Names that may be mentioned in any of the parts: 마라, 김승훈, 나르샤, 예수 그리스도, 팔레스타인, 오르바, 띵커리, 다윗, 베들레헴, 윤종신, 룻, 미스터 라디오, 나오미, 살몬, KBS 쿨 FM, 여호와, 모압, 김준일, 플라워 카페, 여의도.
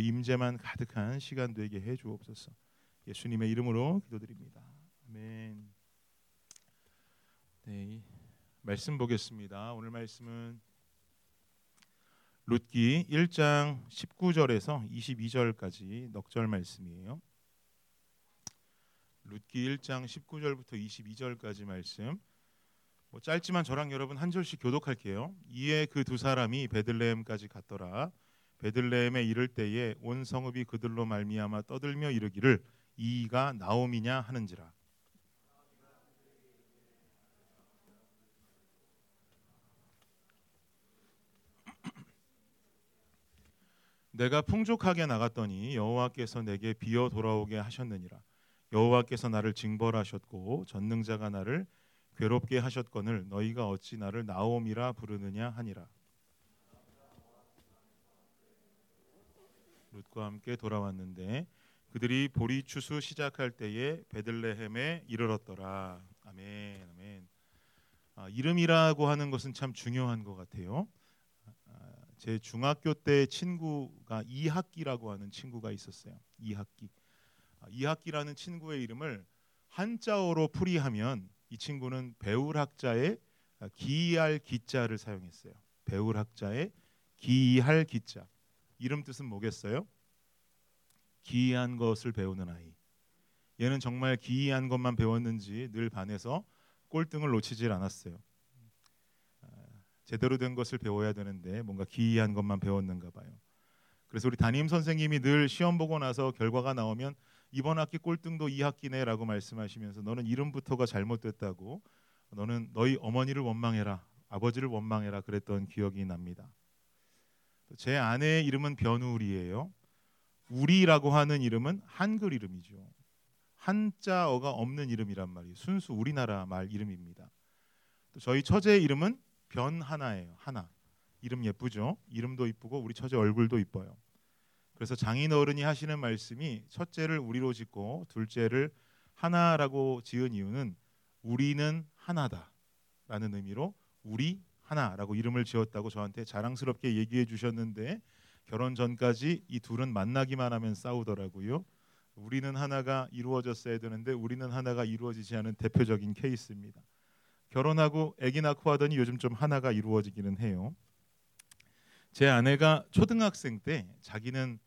임재만 가득한 시간 되게 해 주옵소서. 예수님의 이름으로 기도드립니다. 아멘. 네, 말씀 보겠습니다. 오늘 말씀은 룻기 1장 19절에서 22절까지 넉절 말씀이에요. 룻기 1장 19절부터 22절까지 말씀. 뭐 짧지만 저랑 여러분 한 절씩 교독할게요. 이에 그 두 사람이 베들레헴까지 갔더라. 베들레헴에 이를 때에 온 성읍이 그들로 말미암아 떠들며 이르기를 이이가 나오미냐 하는지라. 내가 풍족하게 나갔더니 여호와께서 내게 비어 돌아오게 하셨느니라. 여호와께서 나를 징벌하셨고 전능자가 나를 괴롭게 하셨거늘 너희가 어찌 나를 나오미라 부르느냐 하니라. 룻과 함께 돌아왔는데 그들이 보리 추수 시작할 때에 베들레헴에 이르렀더라. 아멘, 아멘. 이름이라고 하는 것은 참 중요한 것 같아요. 제 중학교 때 친구가 2학기라고 하는 친구가 있었어요. 2학기. 2학기라는 친구의 이름을 한자어로 풀이하면 이 친구는 배울학자의 기이할 기자를 사용했어요. 배울학자의 기이할 기자. 이름 뜻은 뭐겠어요? 기이한 것을 배우는 아이. 얘는 정말 기이한 것만 배웠는지 늘 반해서 꼴등을 놓치질 않았어요. 제대로 된 것을 배워야 되는데 뭔가 기이한 것만 배웠는가 봐요. 그래서 우리 담임 선생님이 늘 시험 보고 나서 결과가 나오면 이번 학기 꼴등도 2학기네라고 말씀하시면서 너는 이름부터가 잘못됐다고, 너는 너희 어머니를 원망해라, 아버지를 원망해라 그랬던 기억이 납니다. 제 아내의 이름은 변우리예요. 우리라고 하는 이름은 한글 이름이죠. 한자어가 없는 이름이란 말이에요. 순수 우리나라 말 이름입니다. 또 저희 처제의 이름은 변하나예요. 하나. 이름 예쁘죠? 이름도 이쁘고 우리 처제 얼굴도 이뻐요. 그래서 장인어른이 하시는 말씀이 첫째를 우리로 짓고 둘째를 하나라고 지은 이유는 우리는 하나다 라는 의미로 우리 하나라고 이름을 지었다고 저한테 자랑스럽게 얘기해 주셨는데 결혼 전까지 이 둘은 만나기만 하면 싸우더라고요. 우리는 하나가 이루어졌어야 되는데 우리는 하나가 이루어지지 않은 대표적인 케이스입니다. 결혼하고 아기 낳고 하더니 요즘 좀 하나가 이루어지기는 해요. 제 아내가 초등학생 때 자기는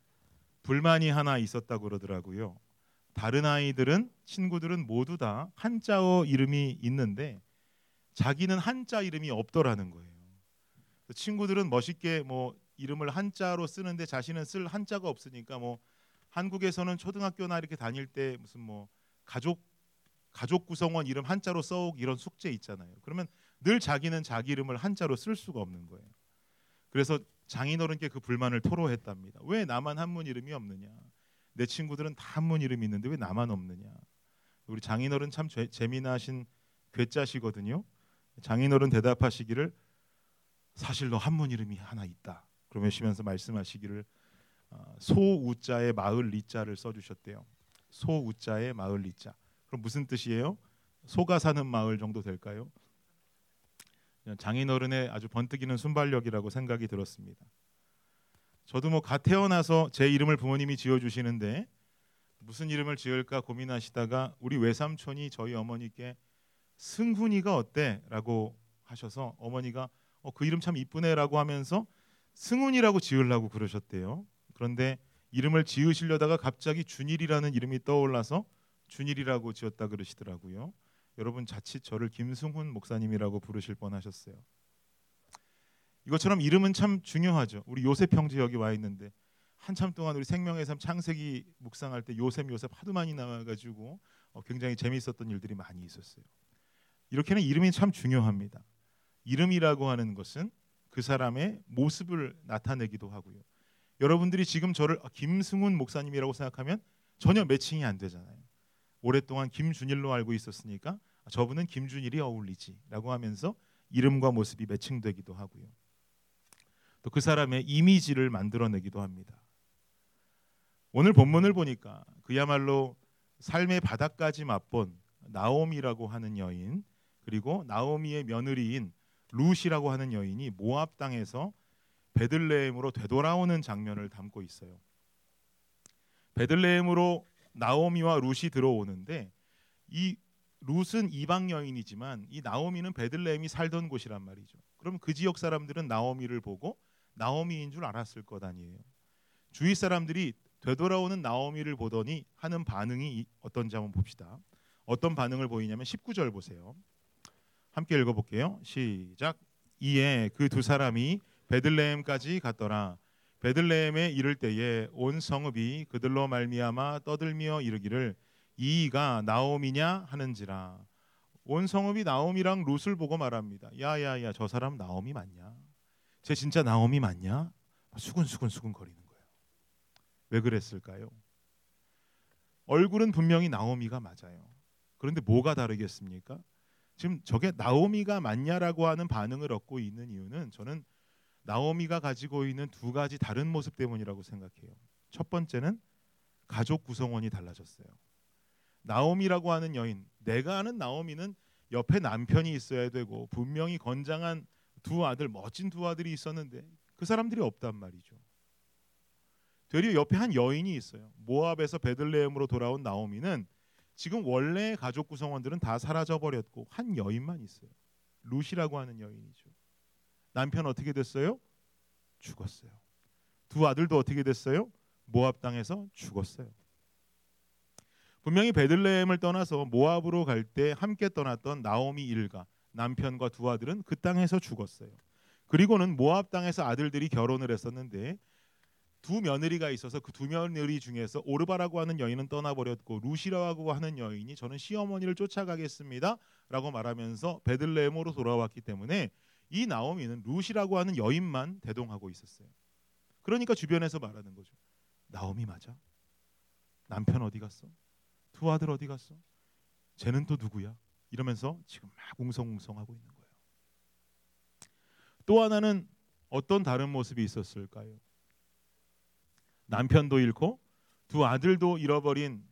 불만이 하나 있었다고 그러더라고요. 다른 아이들은 친구들은 모두 다 한자어 이름이 있는데 자기는 한자 이름이 없더라는 거예요. 친구들은 멋있게 뭐 이름을 한자로 쓰는데 자신은 쓸 한자가 없으니까 뭐 한국에서는 초등학교나 이렇게 다닐 때 무슨 뭐 가족 구성원 이름 한자로 써오기 이런 숙제 있잖아요. 그러면 늘 자기는 자기 이름을 한자로 쓸 수가 없는 거예요. 그래서 장인어른께 그 불만을 토로했답니다. 왜 나만 한문 이름이 없느냐? 내 친구들은 다 한문 이름이 있는데 왜 나만 없느냐? 우리 장인어른 참 재미나신 괴짜시거든요. 장인어른 대답하시기를 사실 너 한문 이름이 하나 있다. 그러시면서 말씀하시기를 소우자에 마을 리자를 써주셨대요. 소우자에 마을 리자. 그럼 무슨 뜻이에요? 소가 사는 마을 정도 될까요? 장인어른의 아주 번뜩이는 순발력이라고 생각이 들었습니다. 저도 뭐 갓 태어나서 제 이름을 부모님이 지어주시는데 무슨 이름을 지을까 고민하시다가 우리 외삼촌이 저희 어머니께 승훈이가 어때? 라고 하셔서 어머니가 그 이름 참 이쁘네 라고 하면서 승훈이라고 지으려고 그러셨대요. 그런데 이름을 지으시려다가 갑자기 준일이라는 이름이 떠올라서 준일이라고 지었다 그러시더라고요. 여러분 자칫 저를 김승훈 목사님이라고 부르실 뻔하셨어요. 이것처럼 이름은 참 중요하죠. 우리 요셉 형제 여기 와 있는데 한참 동안 우리 생명의 삶 창세기 묵상할 때 요셉 하도 많이 나와가지고 굉장히 재미있었던 일들이 많이 있었어요. 이렇게는 이름이 참 중요합니다. 이름이라고 하는 것은 그 사람의 모습을 나타내기도 하고요. 여러분들이 지금 저를 김승훈 목사님이라고 생각하면 전혀 매칭이 안 되잖아요. 오랫동안 김준일로 알고 있었으니까 저분은 김준일이 어울리지라고 하면서 이름과 모습이 매칭되기도 하고요. 또 그 사람의 이미지를 만들어내기도 합니다. 오늘 본문을 보니까 그야말로 삶의 바닥까지 맛본 나오미라고 하는 여인 그리고 나오미의 며느리인 룻이라고 하는 여인이 모압 땅에서 베들레헴으로 되돌아오는 장면을 담고 있어요. 베들레헴으로 나오미와 룻이 들어오는데, 이 룻은 이방 여인이지만 이 나오미는 베들레헴이 살던 곳이란 말이죠. 그럼 그 지역 사람들은 나오미를 보고 나오미인 줄 알았을 것 아니에요. 주위 사람들이 되돌아오는 나오미를 보더니 하는 반응이 어떤지 한번 봅시다. 어떤 반응을 보이냐면 19절 보세요. 함께 읽어볼게요. 시작. 이에 그 두 사람이 베들레헴까지 갔더라. 베들레헴에 이를 때에 온 성읍이 그들로 말미암아 떠들며 이르기를 이이가 나오미냐 하는지라. 온 성읍이 나오미랑 룻을 보고 말합니다. 야야야, 저 사람 나오미 맞냐? 쟤 진짜 나오미 맞냐? 수근수근 거리는 거예요. 왜 그랬을까요? 얼굴은 분명히 나오미가 맞아요. 그런데 뭐가 다르겠습니까? 지금 저게 나오미가 맞냐라고 하는 반응을 얻고 있는 이유는 저는 나오미가 가지고 있는 두 가지 다른 모습 때문이라고 생각해요. 첫 번째는 가족 구성원이 달라졌어요. 나오미라고 하는 여인, 내가 아는 나오미는 옆에 남편이 있어야 되고 분명히 건장한 두 아들, 멋진 두 아들이 있었는데 그 사람들이 없단 말이죠. 되려 옆에 한 여인이 있어요. 모압에서 베들레헴으로 돌아온 나오미는 지금 원래 가족 구성원들은 다 사라져버렸고 한 여인만 있어요. 룻이라고 하는 여인이죠. 남편 어떻게 됐어요? 죽었어요. 두 아들도 어떻게 됐어요? 모압 땅에서 죽었어요. 분명히 베들레헴을 떠나서 모압으로 갈 때 함께 떠났던 나오미 일가, 남편과 두 아들은 그 땅에서 죽었어요. 그리고는 모압 땅에서 아들들이 결혼을 했었는데 두 며느리가 있어서 그 두 며느리 중에서 오르바라고 하는 여인은 떠나버렸고 루시라고 하는 여인이 저는 시어머니를 쫓아가겠습니다 라고 말하면서 베들레헴으로 돌아왔기 때문에 이 나오미는 루시라고 하는 여인만 대동하고 있었어요. 그러니까 주변에서 말하는 거죠. 나오미 맞아? 남편 어디 갔어? 두 아들 어디 갔어? 쟤는 또 누구야? 이러면서 지금 막 웅성웅성하고 있는 거예요. 또 하나는 어떤 다른 모습이 있었을까요? 남편도 잃고 두 아들도 잃어버린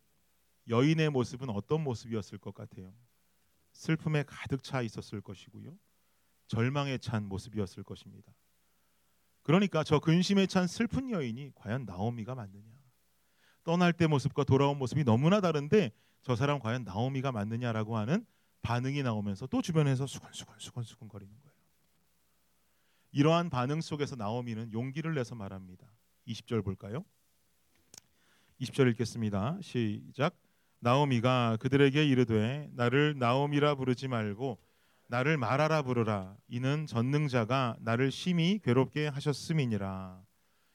여인의 모습은 어떤 모습이었을 것 같아요? 슬픔에 가득 차 있었을 것이고요. 절망에 찬 모습이었을 것입니다. 그러니까 저 근심에 찬 슬픈 여인이 과연 나오미가 맞느냐? 떠날 때 모습과 돌아온 모습이 너무나 다른데 저 사람 과연 나오미가 맞느냐라고 하는 반응이 나오면서 또 주변에서 수근수근 거리는 거예요. 이러한 반응 속에서 나오미는 용기를 내서 말합니다. 20절 볼까요? 20절 읽겠습니다. 시작. 나오미가 그들에게 이르되 나를 나오미라 부르지 말고 나를 마라라 부르라. 이는 전능자가 나를 심히 괴롭게 하셨음이니라.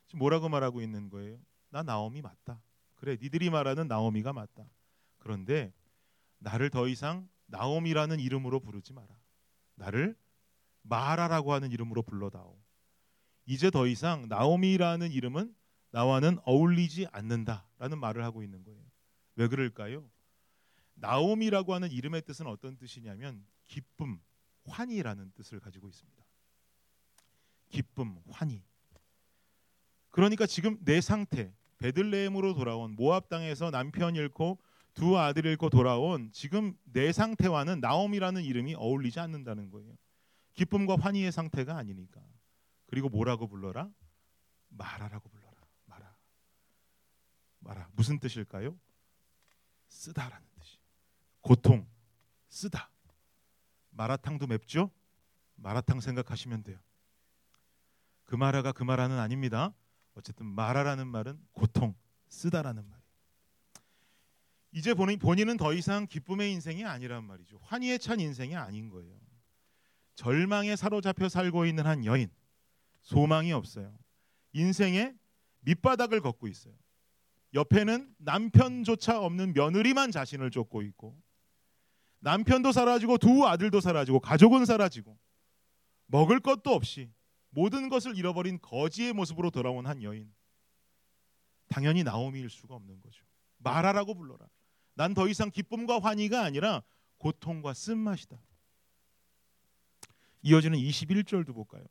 지금 뭐라고 말하고 있는 거예요? 나 나오미 맞다. 그래, 니들이 말하는 나오미가 맞다. 그런데 나를 더 이상 나오미라는 이름으로 부르지 마라. 나를 마라라고 하는 이름으로 불러다오. 이제 더 이상 나오미라는 이름은 나와는 어울리지 않는다라는 말을 하고 있는 거예요. 왜 그럴까요? 나오미라고 하는 이름의 뜻은 어떤 뜻이냐면 기쁨, 환희라는 뜻을 가지고 있습니다. 기쁨, 환희. 그러니까 지금 내 상태, 베들레헴으로 돌아온 모압 땅에서 남편 잃고 두 아들 잃고 돌아온 지금 내 상태와는 나오미라는 이름이 어울리지 않는다는 거예요. 기쁨과 환희의 상태가 아니니까. 그리고 뭐라고 불러라? 마라라고 불러라. 마라. 마라. 무슨 뜻일까요? 쓰다라는 뜻이. 고통, 쓰다. 마라탕도 맵죠? 마라탕 생각하시면 돼요. 그 마라가 그 마라는 아닙니다. 어쨌든 마라라는 말은 고통, 쓰다라는 말이에요. 이제 본인은 더 이상 기쁨의 인생이 아니란 말이죠. 환희에 찬 인생이 아닌 거예요. 절망에 사로잡혀 살고 있는 한 여인. 소망이 없어요. 인생의 밑바닥을 걷고 있어요. 옆에는 남편조차 없는 며느리만 자신을 쫓고 있고 남편도 사라지고 두 아들도 사라지고 가족은 사라지고 먹을 것도 없이 모든 것을 잃어버린 거지의 모습으로 돌아온 한 여인. 당연히 나오미일 수가 없는 거죠. 마라라고 불러라. 난 더 이상 기쁨과 환희가 아니라 고통과 쓴맛이다. 이어지는 21절도 볼까요?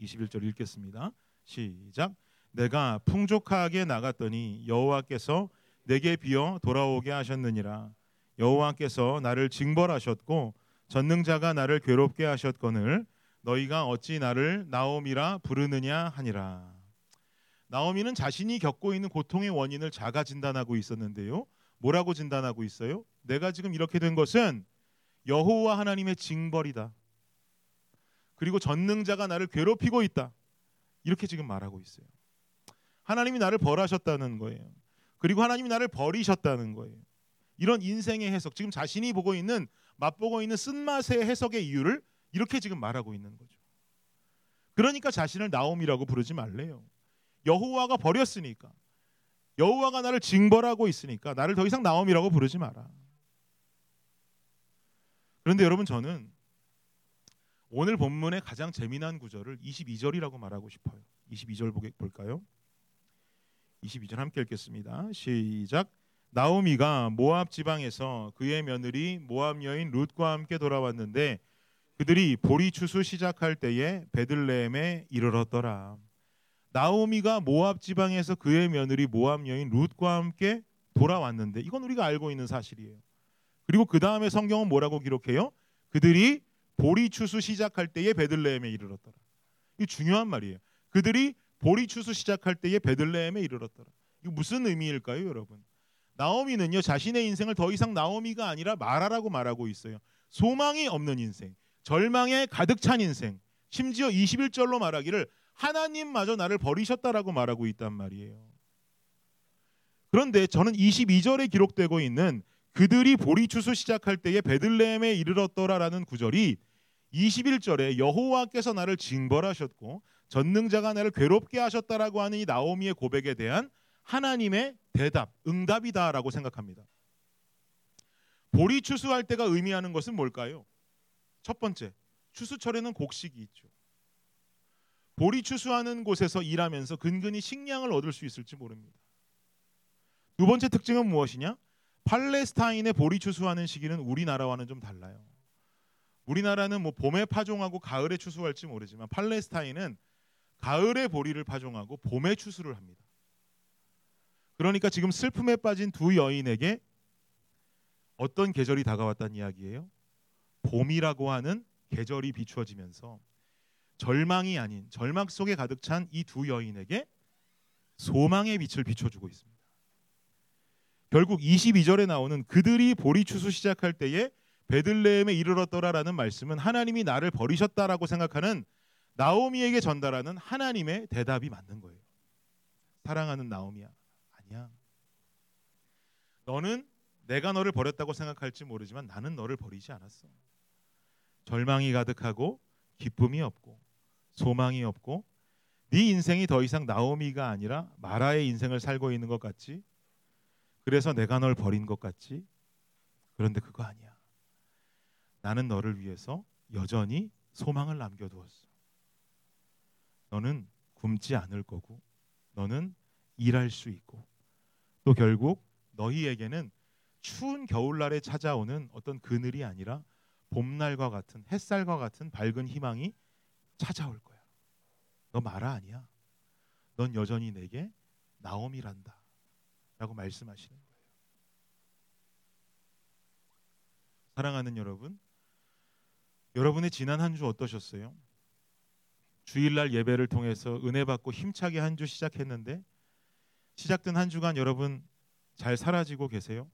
21절 읽겠습니다. 시작. 내가 풍족하게 나갔더니 여호와께서 내게 비어 돌아오게 하셨느니라. 여호와께서 나를 징벌하셨고 전능자가 나를 괴롭게 하셨거늘 너희가 어찌 나를 나오미라 부르느냐 하니라. 나오미는 자신이 겪고 있는 고통의 원인을 자가 진단하고 있었는데요. 뭐라고 진단하고 있어요? 내가 지금 이렇게 된 것은 여호와 하나님의 징벌이다. 그리고 전능자가 나를 괴롭히고 있다. 이렇게 지금 말하고 있어요. 하나님이 나를 벌하셨다는 거예요. 그리고 하나님이 나를 버리셨다는 거예요. 이런 인생의 해석, 지금 자신이 보고 있는, 맛보고 있는 쓴맛의 해석의 이유를 이렇게 지금 말하고 있는 거죠. 그러니까 자신을 나오미라고 부르지 말래요. 여호와가 버렸으니까, 여호와가 나를 징벌하고 있으니까 나를 더 이상 나오미라고 부르지 마라. 그런데 여러분, 저는 오늘 본문의 가장 재미난 구절을 22절이라고 말하고 싶어요. 22절 볼까요? 22절 함께 읽겠습니다. 시작. 나오미가 모압 지방에서 그의 며느리 모압 여인 룻과 함께 돌아왔는데 그들이 보리 추수 시작할 때에 베들레헴에 이르렀더라. 나오미가 모압 지방에서 그의 며느리 모압 여인 룻과 함께 돌아왔는데, 이건 우리가 알고 있는 사실이에요. 그리고 그 다음에 성경은 뭐라고 기록해요? 그들이 보리 추수 시작할 때에 베들레헴에 이르렀더라. 이게 중요한 말이에요. 그들이 보리 추수 시작할 때에 베들레헴에 이르렀더라. 이거 무슨 의미일까요, 여러분? 나오미는요, 자신의 인생을 더 이상 나오미가 아니라 마라라고 말하고 있어요. 소망이 없는 인생, 절망에 가득 찬 인생, 심지어 21절로 말하기를 하나님마저 나를 버리셨다라고 말하고 있단 말이에요. 그런데 저는 22절에 기록되고 있는 그들이 보리추수 시작할 때에 베들레헴에 이르렀더라라는 구절이 21절에 여호와께서 나를 징벌하셨고 전능자가 나를 괴롭게 하셨다라고 하는 이 나오미의 고백에 대한 하나님의 대답, 응답이다라고 생각합니다. 보리 추수할 때가 의미하는 것은 뭘까요? 첫 번째, 추수철에는 곡식이 있죠. 보리 추수하는 곳에서 일하면서 근근히 식량을 얻을 수 있을지 모릅니다. 두 번째 특징은 무엇이냐? 팔레스타인의 보리 추수하는 시기는 우리나라와는 좀 달라요. 우리나라는 봄에 파종하고 가을에 추수할지 모르지만 팔레스타인은 가을에 보리를 파종하고 봄에 추수를 합니다. 그러니까 지금 슬픔에 빠진 두 여인에게 어떤 계절이 다가왔다는 이야기예요? 봄이라고 하는 계절이 비추어지면서 절망이 아닌, 절망 속에 가득 찬 이 두 여인에게 소망의 빛을 비춰주고 있습니다. 결국 22절에 나오는 그들이 보리 추수 시작할 때에 베들레헴에 이르렀더라라는 말씀은 하나님이 나를 버리셨다라고 생각하는 나오미에게 전달하는 하나님의 대답이 맞는 거예요. 사랑하는 나오미야, 아니야. 너는 내가 너를 버렸다고 생각할지 모르지만 나는 너를 버리지 않았어. 절망이 가득하고 기쁨이 없고 소망이 없고 네 인생이 더 이상 나오미가 아니라 마라의 인생을 살고 있는 것 같지? 그래서 내가 널 버린 것 같지? 그런데 그거 아니야. 나는 너를 위해서 여전히 소망을 남겨두었어. 너는 굶지 않을 거고 너는 일할 수 있고 또 결국 너희에게는 추운 겨울날에 찾아오는 어떤 그늘이 아니라 봄날과 같은 햇살과 같은 밝은 희망이 찾아올 거야. 너 마라 아니야. 넌 여전히 내게 나오미란다. 라고 말씀하시는 거예요. 사랑하는 여러분, 여러분의 지난 한 주 어떠셨어요? 주일날 예배를 통해서 은혜 받고 힘차게 한 주 시작했는데 시작된 한 주간 여러분 잘 사라지고 계세요?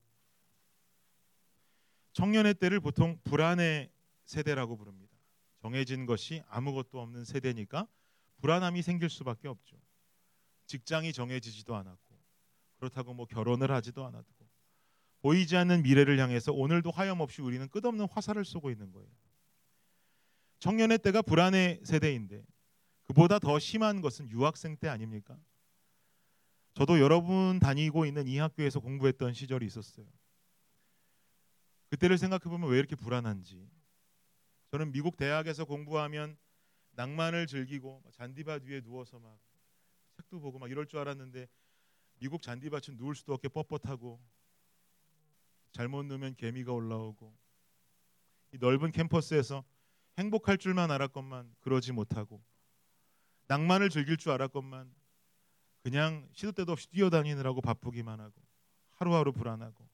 청년의 때를 보통 불안의 세대라고 부릅니다. 정해진 것이 아무것도 없는 세대니까 불안함이 생길 수밖에 없죠. 직장이 정해지지도 않았고 그렇다고 결혼을 하지도 않았고 보이지 않는 미래를 향해서 오늘도 하염없이 우리는 끝없는 화살을 쏘고 있는 거예요. 청년의 때가 불안의 세대인데 그보다 더 심한 것은 유학생 때 아닙니까? 저도 여러분 다니고 있는 이 학교에서 공부했던 시절이 있었어요. 그때를 생각해보면 왜 이렇게 불안한지. 저는 미국 대학에서 공부하면 낭만을 즐기고 잔디밭 위에 누워서 책도 보고 이럴 줄 알았는데 미국 잔디밭은 누울 수도 없게 뻣뻣하고 잘못 누우면 개미가 올라오고 이 넓은 캠퍼스에서 행복할 줄만 알았건만 그러지 못하고 낭만을 즐길 줄 알았건만 그냥 시도 때도 없이 뛰어다니느라고 바쁘기만 하고 하루하루 불안하고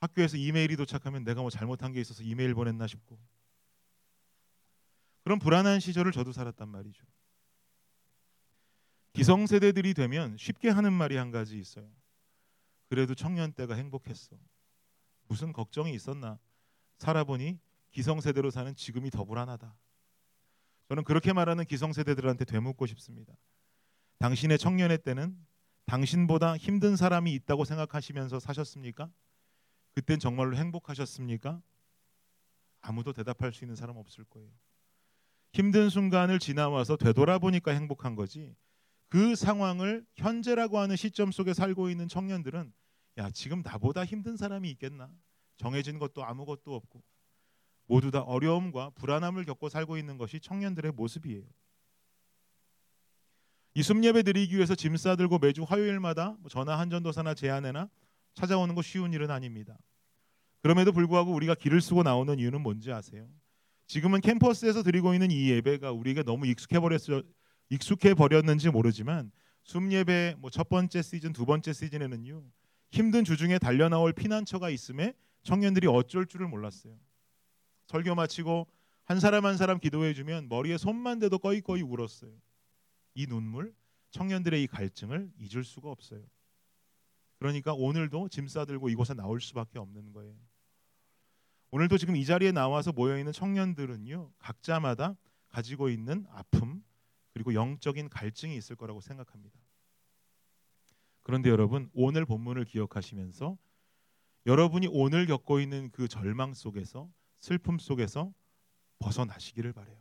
학교에서 이메일이 도착하면 내가 잘못한 게 있어서 이메일 보냈나 싶고 그런 불안한 시절을 저도 살았단 말이죠. 기성세대들이 되면 쉽게 하는 말이 한 가지 있어요. 그래도 청년 때가 행복했어. 무슨 걱정이 있었나? 살아보니 기성세대로 사는 지금이 더 불안하다. 저는 그렇게 말하는 기성세대들한테 되묻고 싶습니다. 당신의 청년의 때는 당신보다 힘든 사람이 있다고 생각하시면서 사셨습니까? 그땐 정말로 행복하셨습니까? 아무도 대답할 수 있는 사람 없을 거예요. 힘든 순간을 지나와서 되돌아보니까 행복한 거지, 그 상황을 현재라고 하는 시점 속에 살고 있는 청년들은 야, 지금 나보다 힘든 사람이 있겠나? 정해진 것도 아무것도 없고 모두 다 어려움과 불안함을 겪고 살고 있는 것이 청년들의 모습이에요. 이 숨예배 드리기 위해서 짐 싸들고 매주 화요일마다 전화 한전도사나 제안회나 찾아오는 거 쉬운 일은 아닙니다. 그럼에도 불구하고 우리가 길을 쓰고 나오는 이유는 뭔지 아세요? 지금은 캠퍼스에서 드리고 있는 이 예배가 우리에게 너무 익숙해버렸는지 모르지만 숨예배 첫 번째 시즌, 두 번째 시즌에는요, 힘든 주중에 달려나올 피난처가 있음에 청년들이 어쩔 줄을 몰랐어요. 설교 마치고 한 사람 한 사람 기도해주면 머리에 손만 대도 꺼이꺼이 울었어요. 이 눈물, 청년들의 이 갈증을 잊을 수가 없어요. 그러니까 오늘도 짐 싸들고 이곳에 나올 수밖에 없는 거예요. 오늘도 지금 이 자리에 나와서 모여있는 청년들은요, 각자마다 가지고 있는 아픔 그리고 영적인 갈증이 있을 거라고 생각합니다. 그런데 여러분, 오늘 본문을 기억하시면서 여러분이 오늘 겪고 있는 그 절망 속에서, 슬픔 속에서 벗어나시기를 바래요.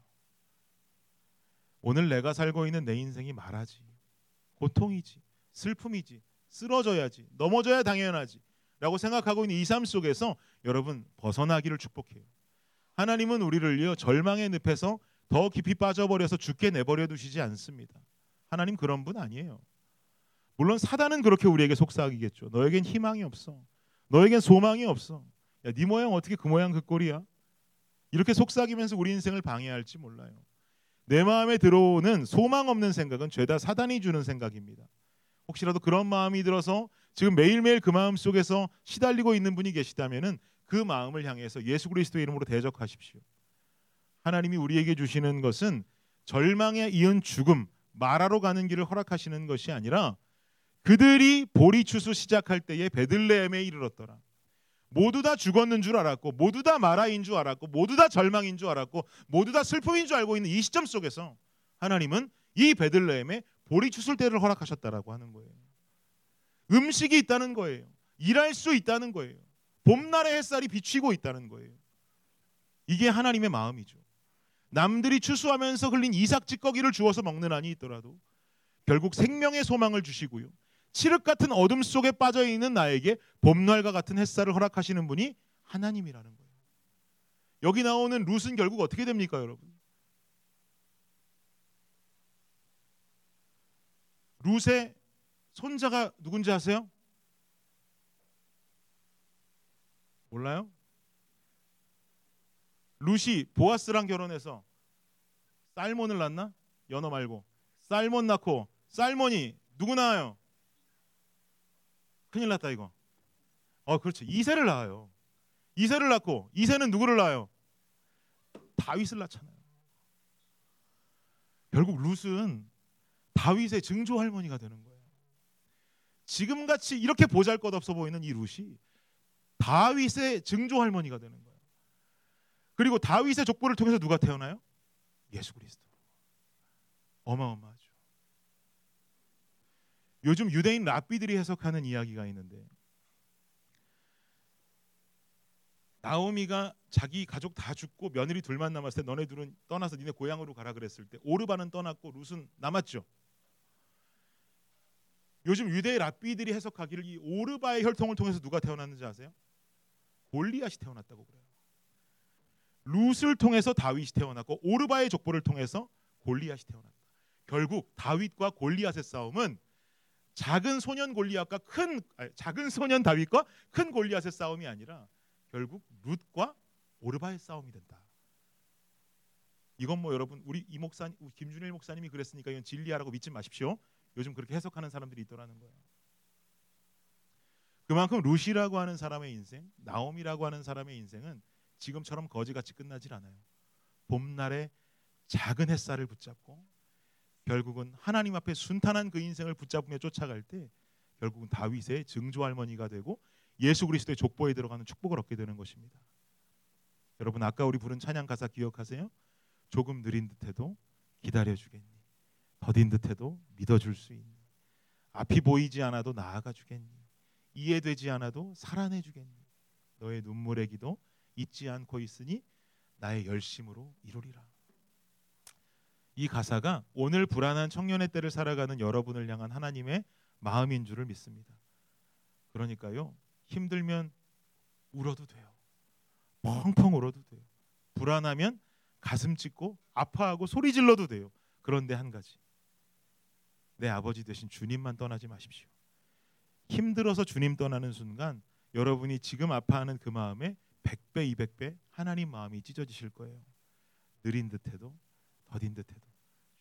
오늘 내가 살고 있는 내 인생이 말하지, 고통이지, 슬픔이지, 쓰러져야지, 넘어져야 당연하지 라고 생각하고 있는 이 삶 속에서 여러분 벗어나기를 축복해요. 하나님은 우리를요, 절망의 늪에서 더 깊이 빠져버려서 죽게 내버려 두시지 않습니다. 하나님 그런 분 아니에요. 물론 사단은 그렇게 우리에게 속삭이겠죠. 너에겐 희망이 없어. 너에겐 소망이 없어. 야, 네 모양 어떻게 그 모양 그 꼴이야? 이렇게 속삭이면서 우리 인생을 방해할지 몰라요. 내 마음에 들어오는 소망 없는 생각은 죄다 사단이 주는 생각입니다. 혹시라도 그런 마음이 들어서 지금 매일매일 그 마음 속에서 시달리고 있는 분이 계시다면 그 마음을 향해서 예수 그리스도의 이름으로 대적하십시오. 하나님이 우리에게 주시는 것은 절망에 이은 죽음, 마라로 가는 길을 허락하시는 것이 아니라 그들이 보리추수 시작할 때에 베들레헴에 이르렀더라. 모두 다 죽었는 줄 알았고, 모두 다 마라인 줄 알았고, 모두 다 절망인 줄 알았고, 모두 다 슬픔인 줄 알고 있는 이 시점 속에서 하나님은 이 베들레헴에 보리추술 때를 허락하셨다라고 하는 거예요. 음식이 있다는 거예요. 일할 수 있다는 거예요. 봄날의 햇살이 비치고 있다는 거예요. 이게 하나님의 마음이죠. 남들이 추수하면서 흘린 이삭 찌꺼기를 주워서 먹는 한이 있더라도 결국 생명의 소망을 주시고요, 칠흑 같은 어둠 속에 빠져있는 나에게 봄날과 같은 햇살을 허락하시는 분이 하나님이라는 거예요. 여기 나오는 룻은 결국 어떻게 됩니까, 여러분? 룻의 손자가 누군지 아세요? 몰라요? 룻이 보아스랑 결혼해서 살몬을 낳나? 연어 말고 살몬 낳고, 살몬이 누구 낳아요? 큰일 났다 이거. 그렇죠. 이새를 낳아요. 이새를 낳고, 이새는 누구를 낳아요? 다윗을 낳잖아요. 결국 룻은 다윗의 증조할머니가 되는 거예요. 지금같이 이렇게 보잘것없어 보이는 이 룻이 다윗의 증조할머니가 되는 거예요. 그리고 다윗의 족보를 통해서 누가 태어나요? 예수 그리스도. 어마어마하죠. 요즘 유대인 랍비들이 해석하는 이야기가 있는데, 나오미가 자기 가족 다 죽고 며느리 둘만 남았을 때 너네 둘은 떠나서 니네 고향으로 가라 그랬을 때 오르반은 떠났고 룻은 남았죠. 요즘 유대의 랍비들이 해석하기를 이 오르바의 혈통을 통해서 누가 태어났는지 아세요? 골리앗이 태어났다고 그래요. 룻을 통해서 다윗이 태어났고 오르바의 족보를 통해서 골리앗이 태어났다. 결국 다윗과 골리앗의 싸움은 작은 소년 다윗과 큰 골리앗의 싸움이 아니라 결국 룻과 오르바의 싸움이 된다. 이건 뭐 여러분, 우리 이 목사님, 김준일 목사님이 그랬으니까 이건 진리야라고 믿지 마십시오. 요즘 그렇게 해석하는 사람들이 있더라는 거예요. 그만큼 룻이라고 하는 사람의 인생, 나오미라고 하는 사람의 인생은 지금처럼 거지같이 끝나질 않아요. 봄날의 작은 햇살을 붙잡고 결국은 하나님 앞에 순탄한 그 인생을 붙잡으며 쫓아갈 때 결국은 다윗의 증조할머니가 되고 예수 그리스도의 족보에 들어가는 축복을 얻게 되는 것입니다. 여러분, 아까 우리 부른 찬양 가사 기억하세요? 조금 느린 듯해도 기다려주겠니, 더딘 듯해도 믿어줄 수 있니, 앞이 보이지 않아도 나아가주겠니, 이해되지 않아도 살아내주겠니, 너의 눈물의 기도 잊지 않고 있으니 나의 열심으로 이루리라. 이 가사가 오늘 불안한 청년의 때를 살아가는 여러분을 향한 하나님의 마음인 줄을 믿습니다. 그러니까요, 힘들면 울어도 돼요. 펑펑 울어도 돼요. 불안하면 가슴 찢고 아파하고 소리 질러도 돼요. 그런데 한 가지, 내 아버지 되신 주님만 떠나지 마십시오. 힘들어서 주님 떠나는 순간 여러분이 지금 아파하는 그 마음에 100배 200배 하나님 마음이 찢어지실 거예요. 느린 듯해도 더딘 듯해도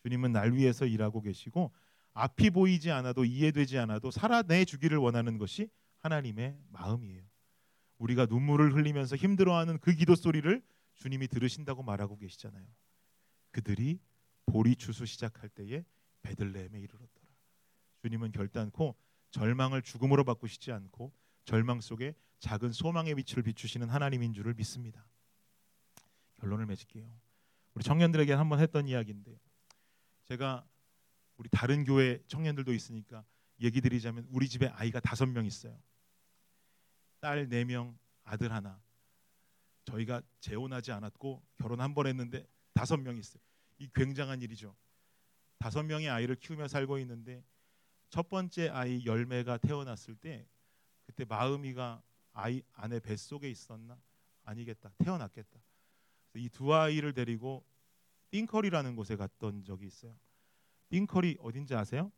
주님은 날 위해서 일하고 계시고 앞이 보이지 않아도 이해되지 않아도 살아내주기를 원하는 것이 하나님의 마음이에요. 우리가 눈물을 흘리면서 힘들어하는 그 기도 소리를 주님이 들으신다고 말하고 계시잖아요. 그들이 보리추수 시작할 때에 베들레헴에 이르렀더라. 주님은 결단코 절망을 죽음으로 바꾸시지 않고 절망 속에 작은 소망의 빛을 비추시는 하나님인 줄을 믿습니다. 결론을 맺을게요. 우리 청년들에게 한번 했던 이야기인데, 제가 우리 다른 교회 청년들도 있으니까 얘기 드리자면, 우리 집에 아이가 5명 있어요. 딸 4명, 아들 1. 저희가 재혼하지 않았고 결혼 1번 했는데 5명이 있어요. 이 굉장한 일이죠. 5명의 아이를 키우며 살고 있는데, 첫 번째 아이 열매가 태어났을 때 그때 마음이가 아이 아내 뱃속에 있었나? 아니겠다, 태어났겠다. 이 2 아이를 데리고 띵커리라는 곳에 갔던 적이 있어요. 띵커리 어딘지 아세요?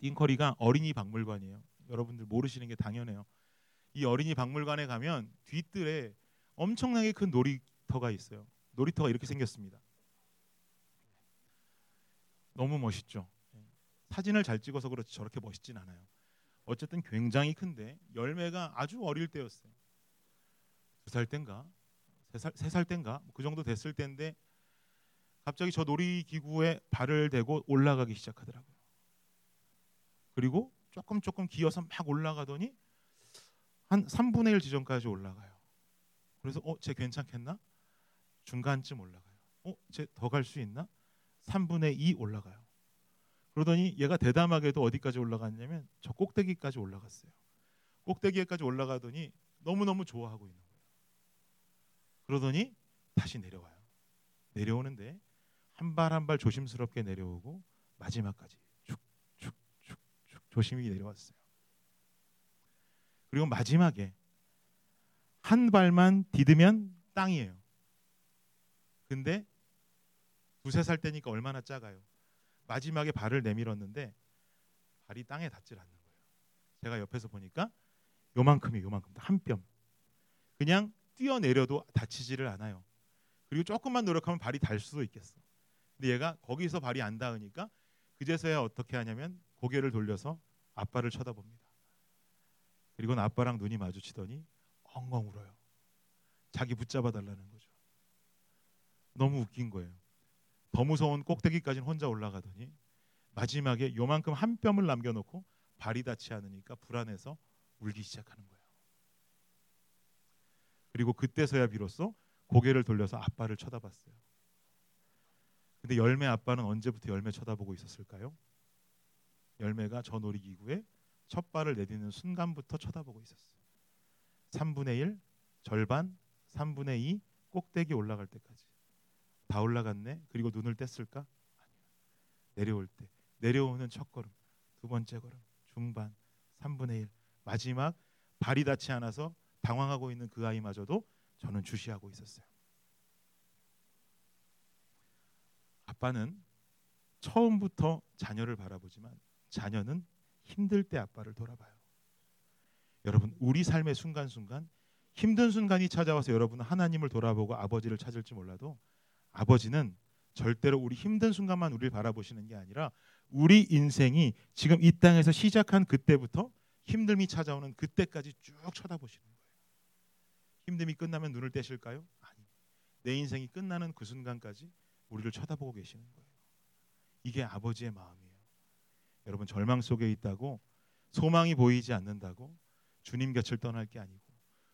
띵커리가 어린이 박물관이에요. 여러분들 모르시는 게 당연해요. 이 어린이 박물관에 가면 뒤뜰에 엄청나게 큰 놀이터가 있어요. 놀이터가 이렇게 생겼습니다. 너무 멋있죠. 사진을 잘 찍어서 그렇지 저렇게 멋있진 않아요. 어쨌든 굉장히 큰데 열매가 아주 어릴 때였어요. 2살 땐가 3살 땐가 그 정도 됐을 때인데 갑자기 저 놀이기구에 발을 대고 올라가기 시작하더라고요. 그리고 조금 기어서 막 올라가더니 한 3분의 1 지점까지 올라가요. 그래서 쟤 괜찮겠나? 중간쯤 올라가요. 쟤 더 갈 수 있나? 3분의 2 올라가요. 그러더니 얘가 대담하게도 어디까지 올라갔냐면 저 꼭대기까지 올라갔어요. 꼭대기에까지 올라가더니 너무너무 좋아하고 있는 거예요. 그러더니 다시 내려와요. 내려오는데 한 발 한 발 조심스럽게 내려오고 마지막까지 쭉쭉쭉쭉 조심히 내려왔어요. 그리고 마지막에 한 발만 디디면 땅이에요. 근데 2-3살 때니까 얼마나 작아요. 마지막에 발을 내밀었는데 발이 땅에 닿질 않는 거예요. 제가 옆에서 보니까 요만큼이에요. 한 뼘. 그냥 뛰어내려도 다치지를 않아요. 그리고 조금만 노력하면 발이 닿을 수도 있겠어. 근데 얘가 거기서 발이 안 닿으니까 그제서야 어떻게 하냐면 고개를 돌려서 아빠를 쳐다봅니다. 그리고는 아빠랑 눈이 마주치더니 엉엉 울어요. 자기 붙잡아 달라는 거죠. 너무 웃긴 거예요. 더 무서운 꼭대기까지는 혼자 올라가더니 마지막에 요만큼 한 뼘을 남겨놓고 발이 닿지 않으니까 불안해서 울기 시작하는 거예요. 그리고 그때서야 비로소 고개를 돌려서 아빠를 쳐다봤어요. 근데 열매 아빠는 언제부터 열매 쳐다보고 있었을까요? 열매가 저 놀이기구에 첫 발을 내딛는 순간부터 쳐다보고 있었어요. 3분의 1, 절반, 3분의 2, 꼭대기 올라갈 때까지. 다 올라갔네. 그리고 눈을 뗐을까? 아니요. 내려올 때, 내려오는 첫 걸음, 두 번째 걸음, 중반, 3분의 1, 마지막 발이 닿지 않아서 당황하고 있는 그 아이마저도 저는 주시하고 있었어요. 아빠는 처음부터 자녀를 바라보지만 자녀는 힘들 때 아빠를 돌아봐요. 여러분, 우리 삶의 순간순간 힘든 순간이 찾아와서 여러분은 하나님을 돌아보고 아버지를 찾을지 몰라도 아버지는 절대로 우리 힘든 순간만 우리를 바라보시는 게 아니라 우리 인생이 지금 이 땅에서 시작한 그때부터 힘듦이 찾아오는 그때까지 쭉 쳐다보시는 거예요. 힘듦이 끝나면 눈을 떼실까요? 아니, 내 인생이 끝나는 그 순간까지 우리를 쳐다보고 계시는 거예요. 이게 아버지의 마음이에요. 여러분, 절망 속에 있다고 소망이 보이지 않는다고 주님 곁을 떠날 게 아니고,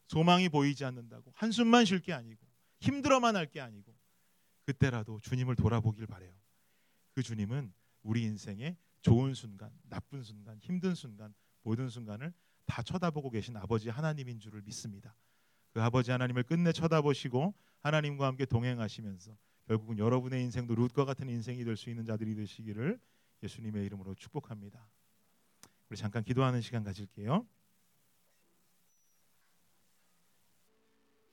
소망이 보이지 않는다고 한숨만 쉴 게 아니고, 힘들어만 할 게 아니고, 그때라도 주님을 돌아보길 바래요. 그 주님은 우리 인생의 좋은 순간, 나쁜 순간, 힘든 순간, 모든 순간을 다 쳐다보고 계신 아버지 하나님인 줄을 믿습니다. 그 아버지 하나님을 끝내 쳐다보시고 하나님과 함께 동행하시면서 결국은 여러분의 인생도 룻과 같은 인생이 될 수 있는 자들이 되시기를 예수님의 이름으로 축복합니다. 우리 잠깐 기도하는 시간 가질게요.